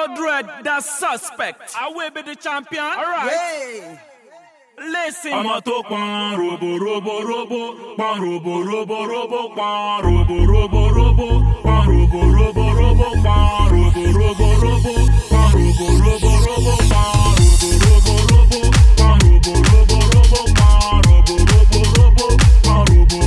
Codread, the suspect. I will be the champion. All right. Yay. Listen. I'm a to pan robo robo robo pan robo robo robo pan robo robo robo pan robo robo robo pan robo robo robo pan robo robo robo pan robo robo robo pan robo robo robo pan robo robo robo pan robo robo robo.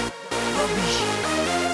Rubbish.